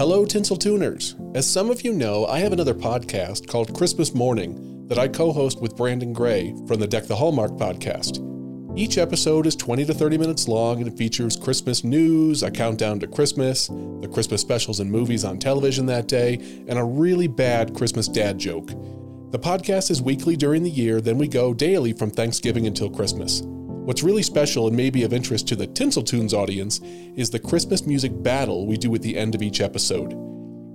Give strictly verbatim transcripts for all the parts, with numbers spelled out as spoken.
Hello, Tinsel Tuners. As some of you know, I have another podcast called Christmas Morning that I co-host with Brandon Gray from the Deck the Hallmark podcast. Each episode is twenty to thirty minutes long and features Christmas news, a countdown to Christmas, the Christmas specials and movies on television that day, and a really bad Christmas dad joke. The podcast is weekly during the year, then we go daily from Thanksgiving until Christmas. What's really special and maybe of interest to the Tinsel Tunes audience is the Christmas music battle we do at the end of each episode.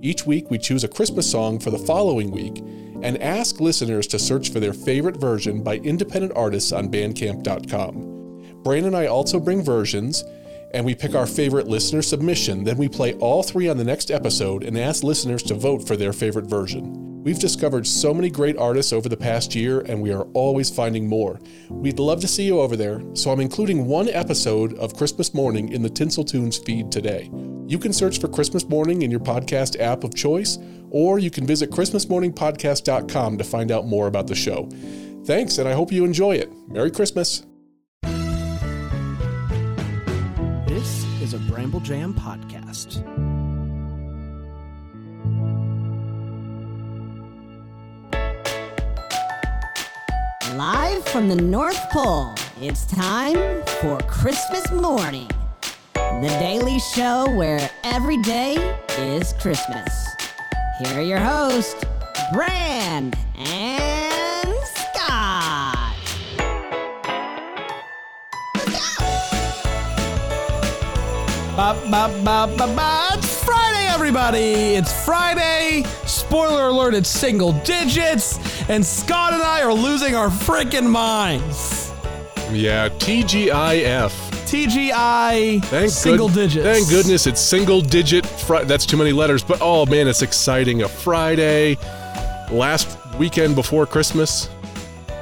Each week we choose a Christmas song for the following week and ask listeners to search for their favorite version by independent artists on Bandcamp dot com. Brandon and I also bring versions, and we pick our favorite listener submission, then we play all three on the next episode and ask listeners to vote for their favorite version. We've discovered so many great artists over the past year, and we are always finding more. We'd love to see you over there, so I'm including one episode of Christmas Morning in the Tinsel Tunes feed today. You can search for Christmas Morning in your podcast app of choice, or you can visit christmas morning podcast dot com to find out more about the show. Thanks, and I hope you enjoy it. Merry Christmas. This is a Bramble Jam podcast. Live from the North Pole, it's time for Christmas Morning, the daily show where every day is Christmas. Here are your hosts, Brand and Scott. Let's go! Ba, ba, ba, ba, ba. It's Friday, everybody! It's Friday! Spoiler alert, it's single digits! And Scott and I are losing our freaking minds. Yeah, T G I F. T G I, thank single good, digits. Thank goodness it's single digit. Fr- that's too many letters, but oh man, it's exciting. A Friday, last weekend before Christmas.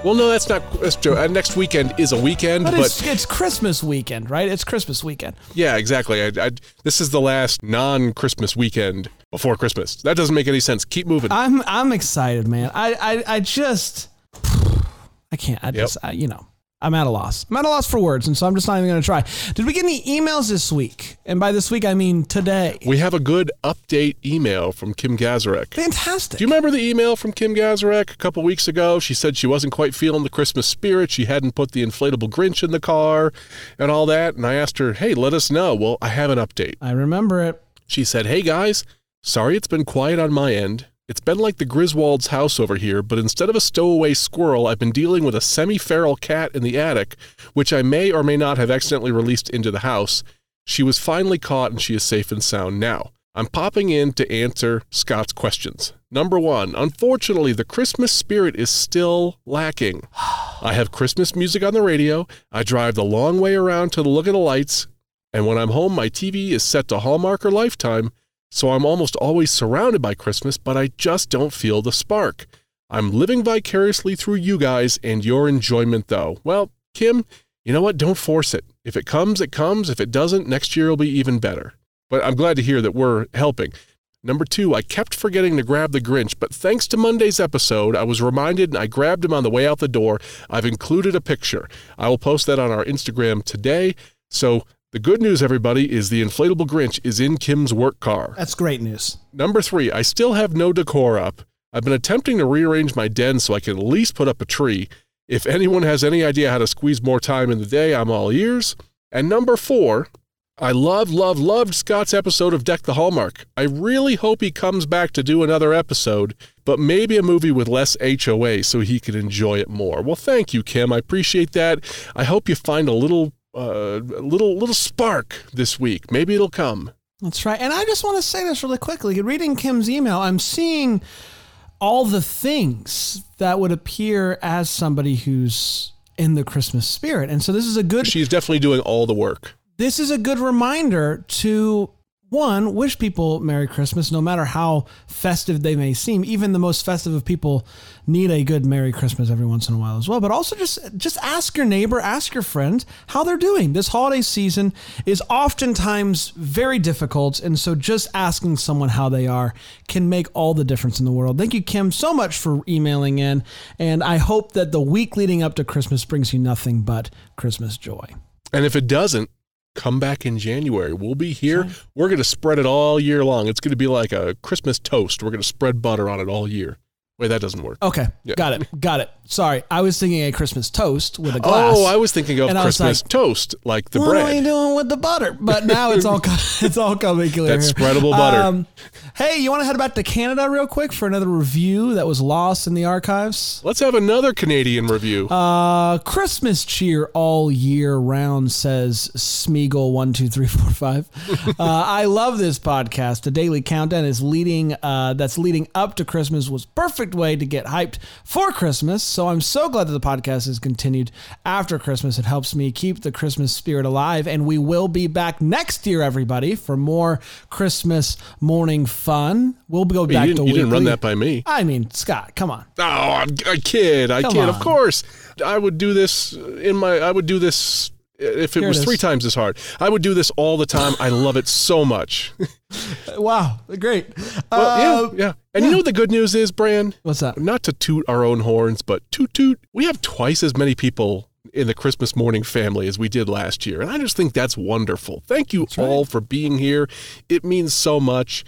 Well, no, that's not, that's true. Uh, next weekend is a weekend, but... but it's, it's Christmas weekend, right? It's Christmas weekend. Yeah, exactly. I, I, this is the last non-Christmas weekend before Christmas. That doesn't make any sense. Keep moving. I'm I'm excited, man. I I, I just... I can't. I yep. just, I, you know, I'm at a loss. I'm at a loss for words, and so I'm just not even going to try. Did we get any emails this week? And by this week, I mean today. We have a good update email from Kim Gazarek. Fantastic. Do you remember the email from Kim Gazarek a couple weeks ago? She said she wasn't quite feeling the Christmas spirit. She hadn't put the inflatable Grinch in the car and all that. And I asked her, hey, let us know. Well, I have an update. I remember it. She said, hey, guys, sorry it's been quiet on my end. It's been like the Griswold's house over here, but instead of a stowaway squirrel, I've been dealing with a semi-feral cat in the attic, which I may or may not have accidentally released into the house. She was finally caught, and she is safe and sound now. I'm popping in to answer Scott's questions. Number one, unfortunately, the Christmas spirit is still lacking. I have Christmas music on the radio. I drive the long way around to look at the lights, and when I'm home, my T V is set to Hallmark or Lifetime. So I'm almost always surrounded by Christmas, but I just don't feel the spark. I'm living vicariously through you guys and your enjoyment, though. Well, Kim, you know what? Don't force it. If it comes, it comes. If it doesn't, next year will be even better. But I'm glad to hear that we're helping. Number two, I kept forgetting to grab the Grinch, but thanks to Monday's episode, I was reminded and I grabbed him on the way out the door. I've included a picture. I will post that on our Instagram today. So... the good news, everybody, is the inflatable Grinch is in Kim's work car. That's great news. Number three, I still have no decor up. I've been attempting to rearrange my den so I can at least put up a tree. If anyone has any idea how to squeeze more time in the day, I'm all ears. And number four, I love, love, loved Scott's episode of Deck the Hallmark. I really hope he comes back to do another episode, but maybe a movie with less H O A so he can enjoy it more. Well, thank you, Kim. I appreciate that. I hope you find a little... Uh, a little little spark this week. Maybe it'll come. That's right. And I just want to say this really quickly. Reading Kim's email, I'm seeing all the things that would appear as somebody who's in the Christmas spirit. And so this is a good... she's definitely doing all the work. This is a good reminder to, one, wish people Merry Christmas, no matter how festive they may seem. Even the most festive of people need a good Merry Christmas every once in a while as well. But also just, just ask your neighbor, ask your friend how they're doing. This holiday season is oftentimes very difficult. And so just asking someone how they are can make all the difference in the world. Thank you, Kim, so much for emailing in. And I hope that the week leading up to Christmas brings you nothing but Christmas joy. And if it doesn't, come back in January. We'll be here. Sure. We're going to spread it all year long. It's going to be like a Christmas toast. We're going to spread butter on it all year. Wait, that doesn't work. Okay. Yeah. Got it. Got it. Sorry. I was thinking a Christmas toast with a glass. Oh, I was thinking of Christmas like, toast, like the what bread. What are we doing with the butter? But now it's all it's all coming clear. That's spreadable butter. Um, hey, you want to head back to Canada real quick for another review that was lost in the archives? Let's have another Canadian review. Uh, Christmas cheer all year round, says Smeagol one two three four five. uh, I love this podcast. The daily countdown is leading. Uh, that's leading up to Christmas was perfect way to get hyped for Christmas, so I'm so glad that the podcast is continued after Christmas. It helps me keep the Christmas spirit alive, and we will be back next year, everybody, for more Christmas morning fun. We'll go back to weekly. You didn't run that by me. I mean, Scott, come on. Oh, I'm a kid. I kid. Of course, I would do this in my. I would do this. If it Here was it three times as hard, I would do this all the time. I love it so much. Wow. Great. Well, uh, yeah, yeah. And yeah. You know what the good news is, Bran? What's that? Not to toot our own horns, but toot toot. We have twice as many people in the Christmas morning family as we did last year. And I just think that's wonderful. Thank you that's all right. for being here. It means so much.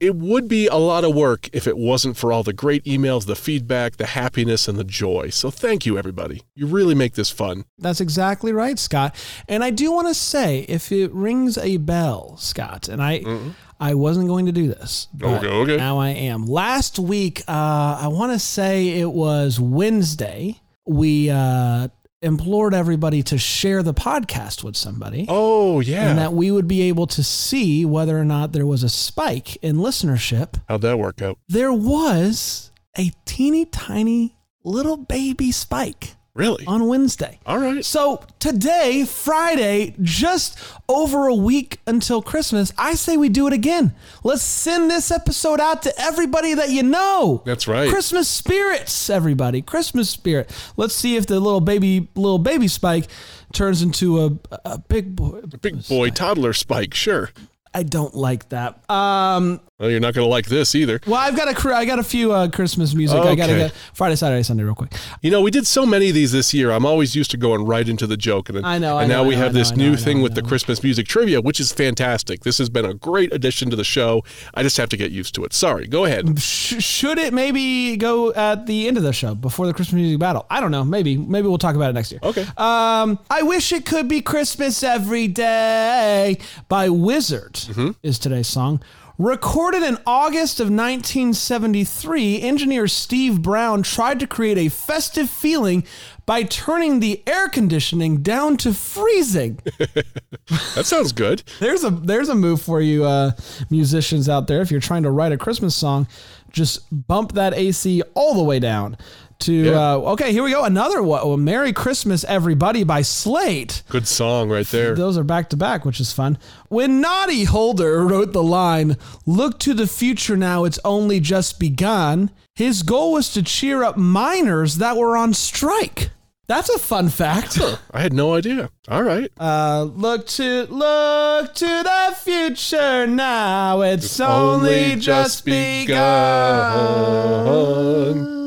It would be a lot of work if it wasn't for all the great emails, the feedback, the happiness, and the joy. So thank you, everybody. You really make this fun. That's exactly right, Scott. And I do want to say, if it rings a bell, Scott, and I mm-hmm. I wasn't going to do this, but okay, okay. now I am. Last week, uh, I want to say it was Wednesday, we... Uh, implored everybody to share the podcast with somebody. Oh, yeah. And that we would be able to see whether or not there was a spike in listenership. How'd that work out? There was a teeny tiny little baby spike. Really? On Wednesday. All right. So today, Friday, just over a week until Christmas, I say we do it again. Let's send this episode out to everybody that you know. That's right. Christmas spirits, everybody. Christmas spirit. Let's see if the little baby little baby spike turns into a, a big boy. A big boy spike. Toddler spike, sure. I don't like that. Um, well, you're not going to like this either. Well, I've got a, I got a few uh, Christmas music. Okay. I got to get Friday, Saturday, Sunday real quick. You know, we did so many of these this year. I'm always used to going right into the joke. And, I know, and I know, now we know, have know, this know, new know, thing know, with the Christmas music trivia, which is fantastic. This has been a great addition to the show. I just have to get used to it. Sorry. Go ahead. Should it maybe go at the end of the show before the Christmas music battle? I don't know. Maybe. Maybe we'll talk about it next year. Okay. Um, I wish it could be Christmas every day by Wizard. Mm-hmm. Is today's song. Recorded in August of nineteen seventy-three, engineer Steve Brown tried to create a festive feeling by turning the air conditioning down to freezing. That sounds good. There's a there's a move for you uh, musicians out there. If you're trying to write a Christmas song, just bump that A C all the way down. To yeah. uh, okay, here we go. Another one. Well, Merry Christmas, Everybody by Slate. Good song right there. Those are back to back, which is fun. When Noddy Holder wrote the line, "Look to the future now, it's only just begun," his goal was to cheer up miners that were on strike. That's a fun fact. I had no idea. All right. Uh, look to look to the future now, it's, it's only, only just begun. begun.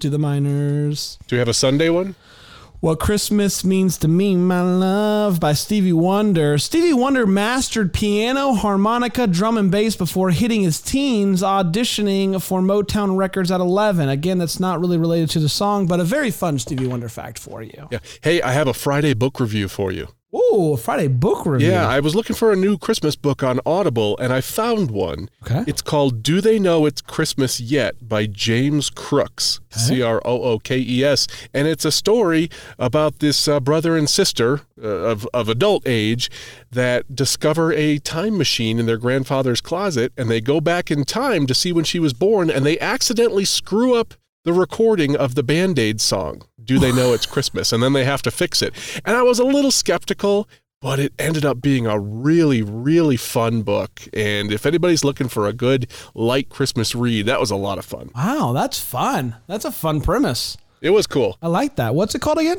To the miners. Do we have a Sunday one? What Christmas Means to Me, My Love by Stevie Wonder. Stevie Wonder mastered piano, harmonica, drum, and bass before hitting his teens, auditioning for Motown Records at eleven. Again, that's not really related to the song, but a very fun Stevie Wonder fact for you. Yeah. Hey, I have a Friday book review for you. Oh, Friday book review. Yeah, I was looking for a new Christmas book on Audible, and I found one. Okay. It's called Do They Know It's Christmas Yet by James Crooks, okay. C R O O K E S. And it's a story about this uh, brother and sister uh, of, of adult age that discover a time machine in their grandfather's closet, and they go back in time to see when she was born, and they accidentally screw up the recording of the Band-Aid song, Do They Know It's Christmas? And then they have to fix it. And I was a little skeptical, but it ended up being a really, really fun book. And if anybody's looking for a good, light Christmas read, that was a lot of fun. Wow, that's fun. That's a fun premise. It was cool. I like that. What's it called again?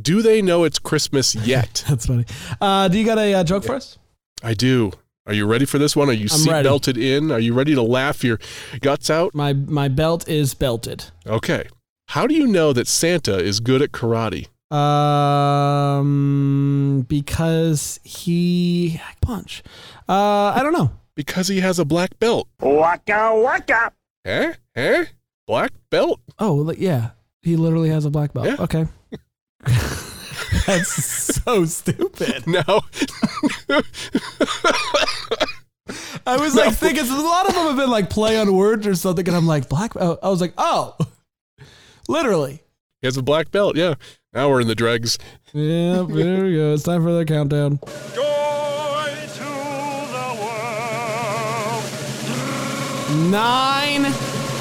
Do They Know It's Christmas Yet? That's funny. Uh, do you got a uh, joke yeah. for us? I do. Are you ready for this one? Are you seat belted in? Are you ready to laugh your guts out? My my belt is belted. Okay. How do you know that Santa is good at karate? Um, because he punch. Uh, I don't know. Because he has a black belt. Waka waka. Eh? Eh? Black belt. Oh yeah, he literally has a black belt. Yeah. Okay. That's so stupid. No. I was no. like thinking a lot of them have been like play on words or something, and I'm like black. I was like, oh, literally. He has a black belt. Yeah. Now we're in the dregs. Yeah, there we go. It's time for the countdown. Joy to the world. Nine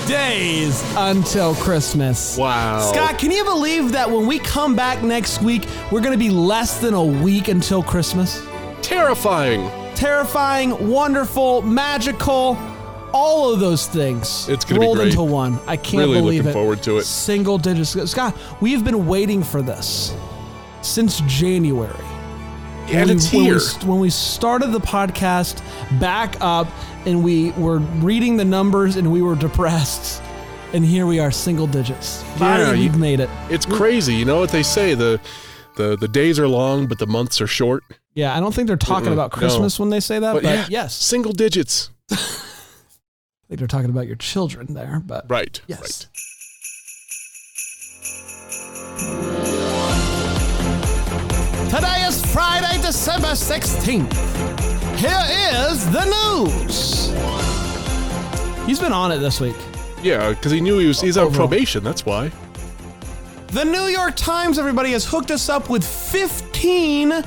days until Christmas. Wow. Scott, can you believe that when we come back next week, we're going to be less than a week until Christmas? Terrifying. Terrifying, wonderful, magical. All of those things it's gonna rolled be great. Into one. I can't really believe it. Really looking forward to it. Single digits. Scott, we've been waiting for this since January. Yeah, and it's we, here. When we, when we started the podcast back up and we were reading the numbers and we were depressed. And here we are, single digits. Yeah, we've made it. It's crazy. You know what they say? The, the, the days are long, but the months are short. Yeah, I don't think they're talking Mm-mm, about Christmas no. when they say that, but, but yeah, yes. Single digits. I think they're talking about your children there, but right, yes. Right. Today is Friday, December sixteenth. Here is the news. He's been on it this week. Yeah, because he knew he was he's on probation, that's why. The New York Times, everybody, has hooked us up with fifteen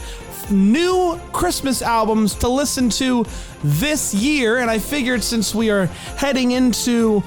new Christmas albums to listen to this year, and I figured since we are heading into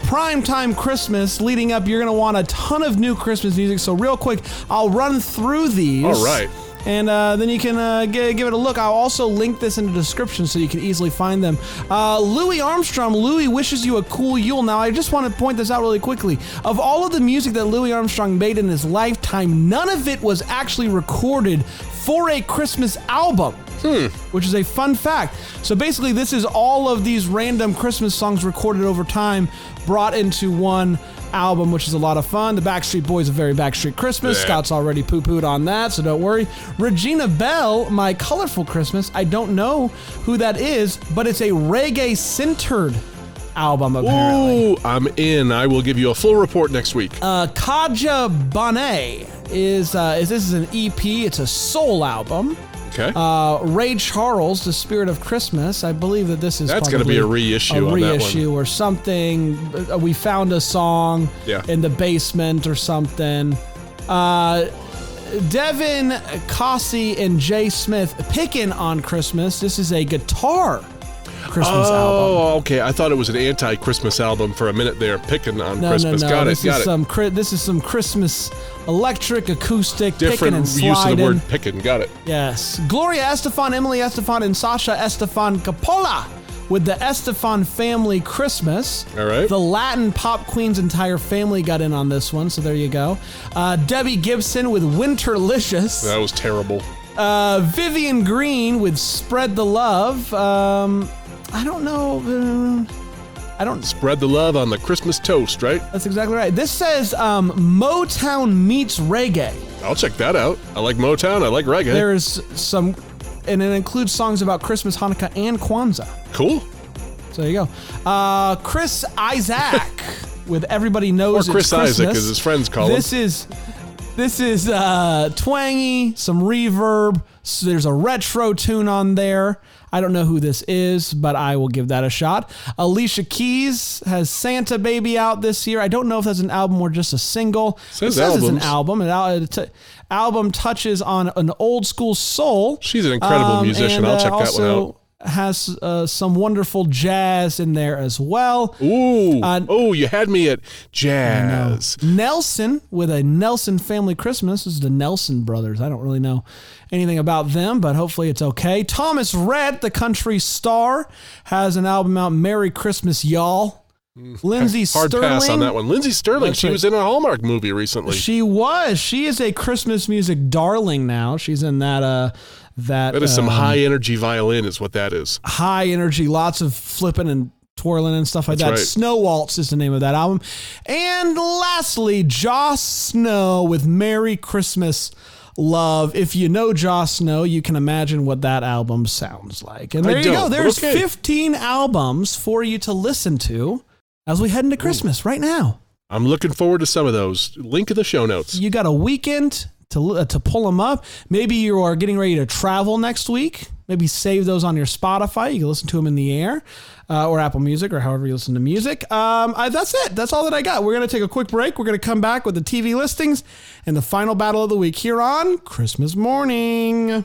primetime Christmas leading up, you're going to want a ton of new Christmas music, so real quick, I'll run through these. All right. And uh, then you can uh, g- give it a look. I'll also link this in the description so you can easily find them. Uh, Louis Armstrong, Louis wishes you a cool Yule. Now, I just want to point this out really quickly. Of all of the music that Louis Armstrong made in his lifetime, none of it was actually recorded for a Christmas album, hmm. which is a fun fact. So basically, this is all of these random Christmas songs recorded over time brought into one album, which is a lot of fun. The Backstreet Boys, A Very Backstreet Christmas. Yeah. Scott's already poo-pooed on that, so don't worry. Regina Belle, My Colorful Christmas. I don't know who that is, but it's a reggae-centered album, apparently. Ooh, I'm in. I will give you a full report next week. Uh, Kaja Bonet is, uh, is, this is an E P. It's a soul album. Okay. Uh, Ray Charles, The Spirit of Christmas. I believe that this is that's going to be a reissue, a reissue on that or something. We found a song yeah. in the basement or something. Uh, Devin Cossey and Jay Smith, Pickin' on Christmas. This is a guitar Christmas oh, album. Oh, okay. I thought it was an anti-Christmas album for a minute there. Pickin' on no, Christmas. No, no. Got this it. Got it. Some, this is some Christmas. Electric, acoustic, different picking and sliding. Different use of the word picking. Got it. Yes. Gloria Estefan, Emily Estefan, and Sasha Estefan Coppola with the Estefan Family Christmas. All right. The Latin pop queen's entire family got in on this one, so there you go. Uh, Debbie Gibson with Winterlicious. That was terrible. Uh, Vivian Green with Spread the Love. Um, I don't know... Uh, I don't spread the love on the Christmas toast, right? That's exactly right. This says um, Motown meets reggae. I'll check that out. I like Motown. I like reggae. There is some, and it includes songs about Christmas, Hanukkah, and Kwanzaa. Cool. So there you go. Uh, Chris Isaac with Everybody Knows It's Christmas. Or Chris Isaac, as his friends call him. This is this is uh, twangy, some reverb. So there's a retro tune on there. I don't know who this is, but I will give that a shot. Alicia Keys has Santa Baby out this year. I don't know if that's an album or just a single. It says, it says it's an album. An t- album touches on an old school soul. She's an incredible um, musician. And, I'll uh, check that one out. Has uh, some wonderful jazz in there as well. Ooh, uh, oh, you had me at jazz. Nelson with a Nelson Family Christmas. This is the Nelson brothers. I don't really know anything about them, but hopefully it's okay. Thomas Rhett, the country star, has an album out, Merry Christmas, Y'all. Lindsey Sterling. Hard pass on that one. Lindsey Sterling, That's she right. was in a Hallmark movie recently. She was. She is a Christmas music darling now. She's in that... Uh, That, that is um, some high energy violin is what that is. High energy, lots of flipping and twirling and stuff like That's that. Right. Snow Waltz is the name of that album. And lastly, Joss Snow with Merry Christmas Love. If you know Joss Snow, you can imagine what that album sounds like. And there I you go. There's okay. fifteen albums for you to listen to as we head into Christmas Ooh. right now. I'm looking forward to some of those. Link in the show notes. You got a weekend to uh, to pull them up. Maybe you are getting ready to travel next week. Maybe save those on your Spotify. You can listen to them in the air uh, or Apple Music or however you listen to music. Um, I, that's it. That's all that I got. We're going to take a quick break. We're going to come back with the T V listings and the final battle of the week here on Christmas Morning.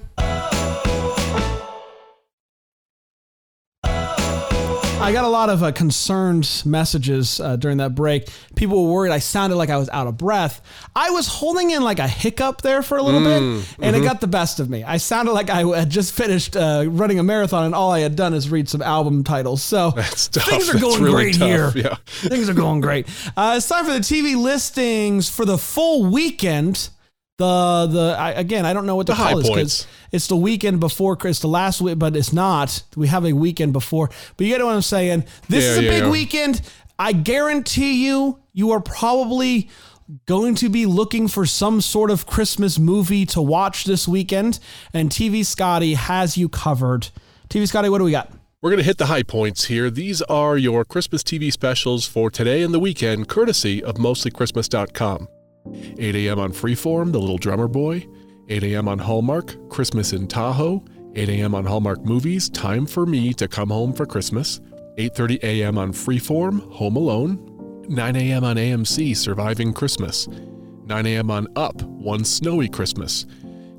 I got a lot of uh, concerned messages uh, during that break. People were worried I sounded like I was out of breath. I was holding in like a hiccup there for a little mm, bit, and mm-hmm. it got the best of me. I sounded like I had just finished uh, running a marathon, and all I had done is read some album titles. So things are going really great tough. here. Yeah. Things are going great. Uh, it's time for the T V listings for the full weekend. The the I, again, I don't know what to the call this because it's the weekend before Christmas, the last week, but it's not. We have a weekend before, but you get what I'm saying. This yeah, is a yeah, big yeah. weekend. I guarantee you, you are probably going to be looking for some sort of Christmas movie to watch this weekend, and T V Scotty has you covered. T V Scotty, what do we got? We're going to hit the high points here. These are your Christmas T V specials for today and the weekend, courtesy of mostly christmas dot com. eight a.m. on Freeform, The Little Drummer Boy. eight a.m. on Hallmark, Christmas in Tahoe. eight a.m. on Hallmark Movies, Time for Me to Come Home for Christmas. eight thirty a.m. on Freeform, Home Alone. nine a.m. on A M C, Surviving Christmas. nine a.m. on Up, One Snowy Christmas.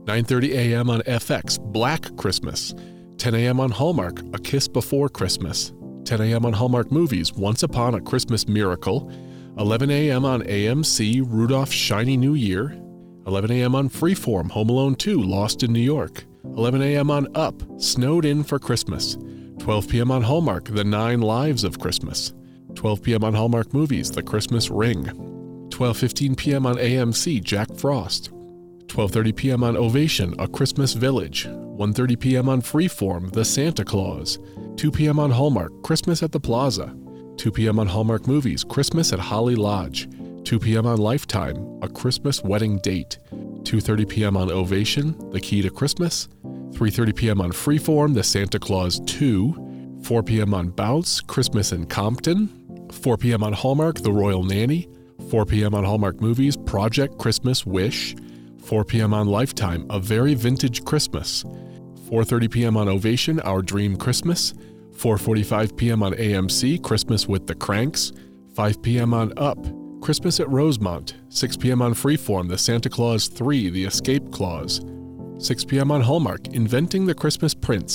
nine thirty a.m. on F X, Black Christmas. ten a.m. on Hallmark, A Kiss Before Christmas. ten a.m. on Hallmark Movies, Once Upon a Christmas Miracle. eleven a.m. on A M C, Rudolph's Shiny New Year. eleven a.m. on Freeform, Home Alone two, Lost in New York. eleven a.m. on Up, Snowed In for Christmas. twelve p.m. on Hallmark, The Nine Lives of Christmas. twelve p.m. on Hallmark Movies, The Christmas Ring. twelve fifteen p.m. on A M C, Jack Frost. twelve thirty p.m. on Ovation, A Christmas Village. one thirty p.m. on Freeform, The Santa Claus. two p.m. on Hallmark, Christmas at the Plaza. two p.m. on Hallmark Movies, Christmas at Holly Lodge. two p.m. on Lifetime, A Christmas Wedding Date. two thirty p.m. on Ovation, The Key to Christmas. three thirty p.m. on Freeform, The Santa Claus two. four p.m. on Bounce, Christmas in Compton. four p.m. on Hallmark, The Royal Nanny. four p.m. on Hallmark Movies, Project Christmas Wish. four p.m. on Lifetime, A Very Vintage Christmas. four thirty p.m. on Ovation, Our Dream Christmas. four forty-five p.m. on A M C, Christmas with the Cranks. five p.m. on Up, Christmas at Rosemont. six p.m. on Freeform, The Santa Claus three, The Escape Clause. six p.m. on Hallmark, Inventing the Christmas Prince.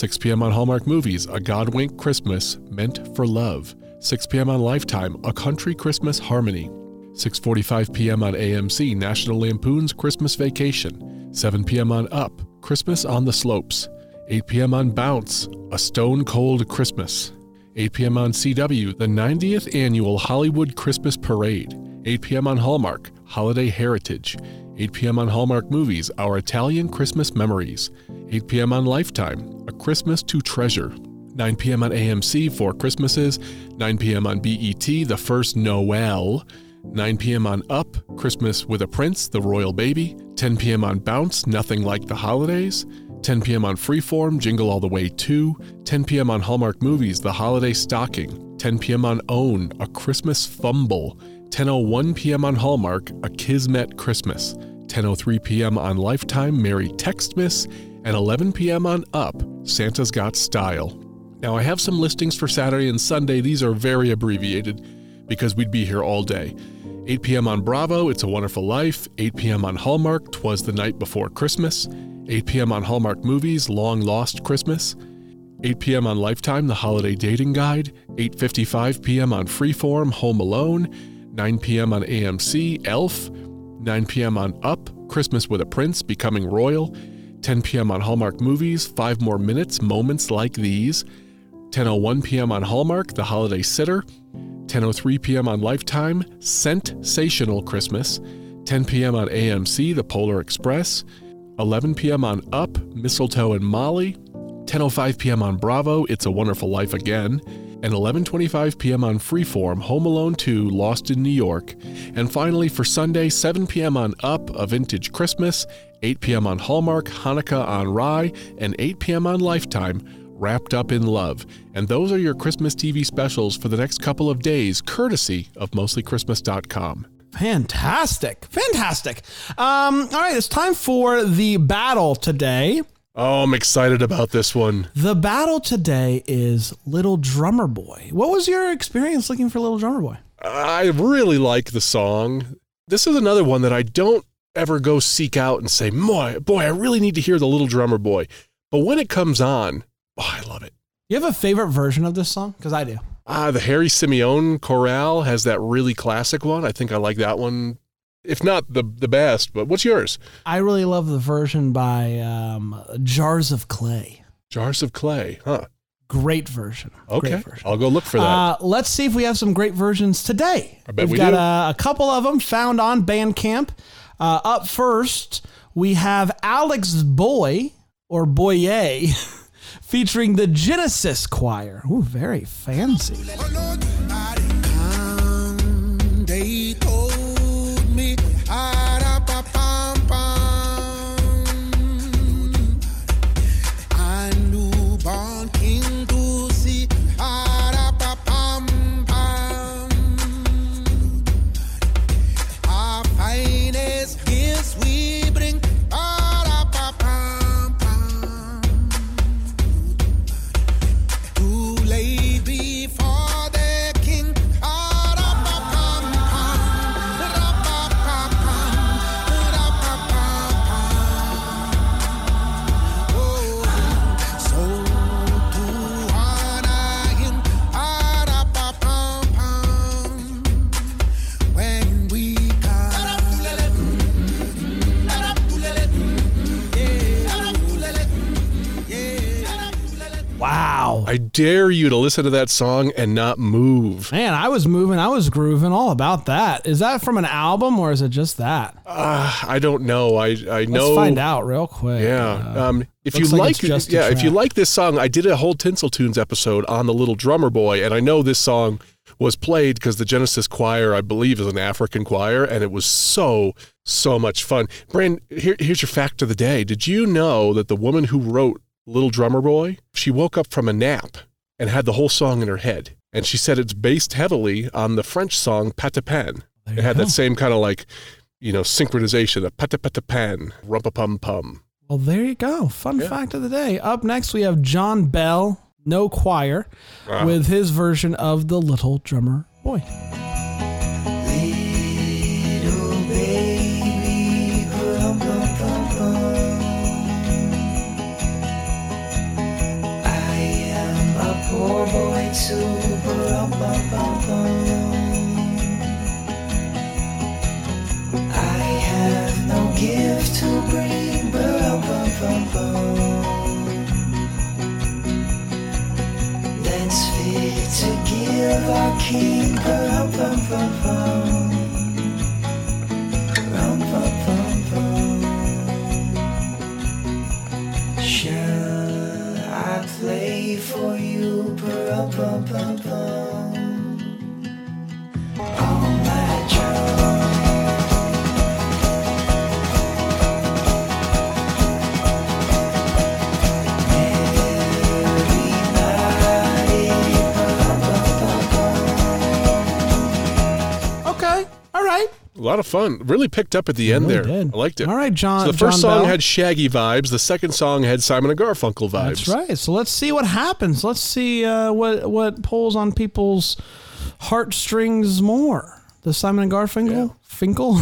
six p.m. on Hallmark Movies, A Godwink Christmas, Meant for Love. six p.m. on Lifetime, A Country Christmas Harmony. six forty-five p.m. on A M C, National Lampoon's Christmas Vacation. seven p.m. on Up, Christmas on the Slopes. eight p.m. on Bounce, A Stone Cold Christmas. eight p.m. on C W, The ninetieth Annual Hollywood Christmas Parade. eight p.m. on Hallmark, Holiday Heritage. eight p.m. on Hallmark Movies, Our Italian Christmas Memories. eight p.m. on Lifetime, A Christmas to Treasure. nine p.m. on A M C, Four Christmases. nine p.m. on B E T, The First Noel. nine p.m. on Up, Christmas with a Prince, The Royal Baby. ten p.m. on Bounce, Nothing Like the Holidays. ten p.m. on Freeform, Jingle All the Way two. ten p.m. on Hallmark Movies, The Holiday Stocking. ten p.m. on OWN, A Christmas Fumble. ten oh one p.m. on Hallmark, A Kismet Christmas. ten oh three p.m. on Lifetime, Merry Textmas. And eleven p.m. on Up, Santa's Got Style. Now I have some listings for Saturday and Sunday. These are very abbreviated because we'd be here all day. eight p.m. on Bravo, It's a Wonderful Life. eight p.m. on Hallmark, 'Twas the Night Before Christmas. eight p.m. on Hallmark Movies, Long Lost Christmas. eight p.m. on Lifetime, The Holiday Dating Guide. eight fifty-five p.m. on Freeform, Home Alone. nine p.m. on A M C, Elf. nine p.m. on Up, Christmas with a Prince, Becoming Royal. ten p.m. on Hallmark Movies, Five More Minutes, Moments Like These. ten oh one p.m. on Hallmark, The Holiday Sitter. ten oh three p.m. on Lifetime, Scent-sational Christmas. ten p.m. on A M C, The Polar Express. eleven p.m. on Up, Mistletoe and Molly. ten oh five p.m. on Bravo, It's a Wonderful Life Again. and eleven twenty-five p.m. on Freeform, Home Alone two, Lost in New York, and finally for Sunday, seven p.m. on Up, A Vintage Christmas, eight p.m. on Hallmark, Hanukkah on Rye, and eight p.m. on Lifetime, Wrapped Up in Love. And those are your Christmas T V specials for the next couple of days, courtesy of mostly christmas dot com. Fantastic. Fantastic. Um, all right, it's time for the battle today. Oh, I'm excited about this one. The battle today is Little Drummer Boy. What was your experience looking for Little Drummer Boy? I really like the song. This is another one that I don't ever go seek out and say, boy, boy, I really need to hear the Little Drummer Boy. But when it comes on, oh, I love it. You have a favorite version of this song? Because I do. Ah, the Harry Simeon chorale has that really classic one. I think I like that one, if not the the best. But what's yours? I really love the version by um, Jars of Clay. Jars of Clay, huh? Great version. Okay, great version. I'll go look for that. Uh, let's see if we have some great versions today. I bet We've we got do. A, a couple of them found on Bandcamp. Uh, up first, we have Alex Boy or Boyer. Featuring the Genesis Choir. Ooh, very fancy. I dare you to listen to that song and not move. Man, I was moving. I was grooving all about that. Is that from an album or is it just that? Uh, I don't know. I, I know. Let's find out real quick. Yeah. Uh, um, if you like, like yeah, if you like this song, I did a whole Tinsel Tunes episode on the Little Drummer Boy. And I know this song was played because the Genesis Choir, I believe, is an African choir. And it was so, so much fun. Brand, here, here's your fact of the day. Did you know that the woman who wrote Little Drummer Boy, she woke up from a nap and had the whole song in her head. And she said it's based heavily on the French song Pat a Pan. It had go. that same kind of like, you know, synchronization of Pat a Pat a Pan, rumpa pum pum. Well, there you go. Fun yeah. fact of the day. Up next, we have John Bell, no choir, wow. with his version of the Little Drummer Boy. Poor boy too, bum, bum, bum, bum. I have no gift to bring, bum, bum, bum, bum. Let's fit to give our king, bum, bum, bum, bum. Bum, bum, bum, bum. Shall I play for you? Bum, bum, bum, bum. All my joy. A lot of fun. Really picked up at the end really there. Did. I liked it. All right, John. So the first John song Bell. had Shaggy vibes. The second song had Simon and Garfunkel vibes. That's right. So let's see what happens. Let's see uh, what what pulls on people's heartstrings more. The Simon and Garfunkel? Yeah. Finkel?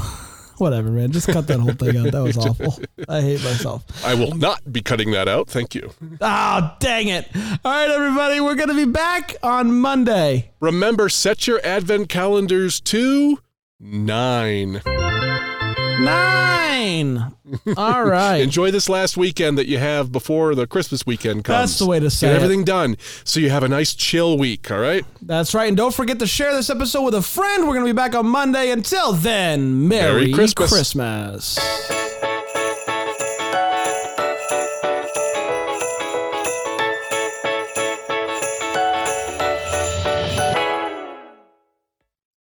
Whatever, man. Just cut that whole thing out. That was awful. I hate myself. I will not be cutting that out. Thank you. Oh, dang it. All right, everybody. We're going to be back on Monday. Remember, set your advent calendars to... Nine. Nine. All right. Enjoy this last weekend that you have before the Christmas weekend comes. That's the way to say it. Get everything done so you have a nice chill week, all right? That's right. And don't forget to share this episode with a friend. We're going to be back on Monday. Until then, Merry, Merry Christmas. Christmas.